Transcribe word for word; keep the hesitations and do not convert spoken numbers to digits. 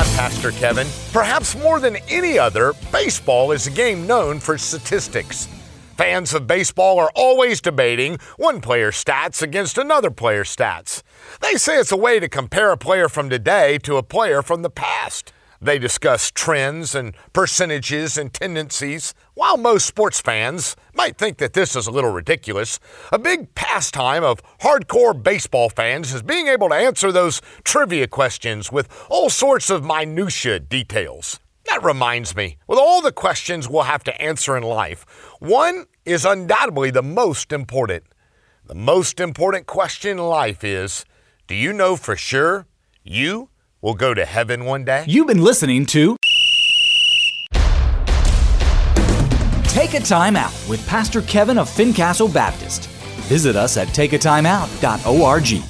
I'm Pastor Kevin. Perhaps more than any other, baseball is a game known for statistics. Fans of baseball are always debating one player's stats against another player's stats. They say it's a way to compare a player from today to a player from the past. They discuss trends and percentages and tendencies. While most sports fans might think that this is a little ridiculous, a big pastime of hardcore baseball fans is being able to answer those trivia questions with all sorts of minutiae details. That reminds me, with all the questions we'll have to answer in life, one is undoubtedly the most important. The most important question in life is, do you know for sure you We'll go to heaven one day? You've been listening to Take a Time Out with Pastor Kevin of Fincastle Baptist. Visit us at take a time out dot org.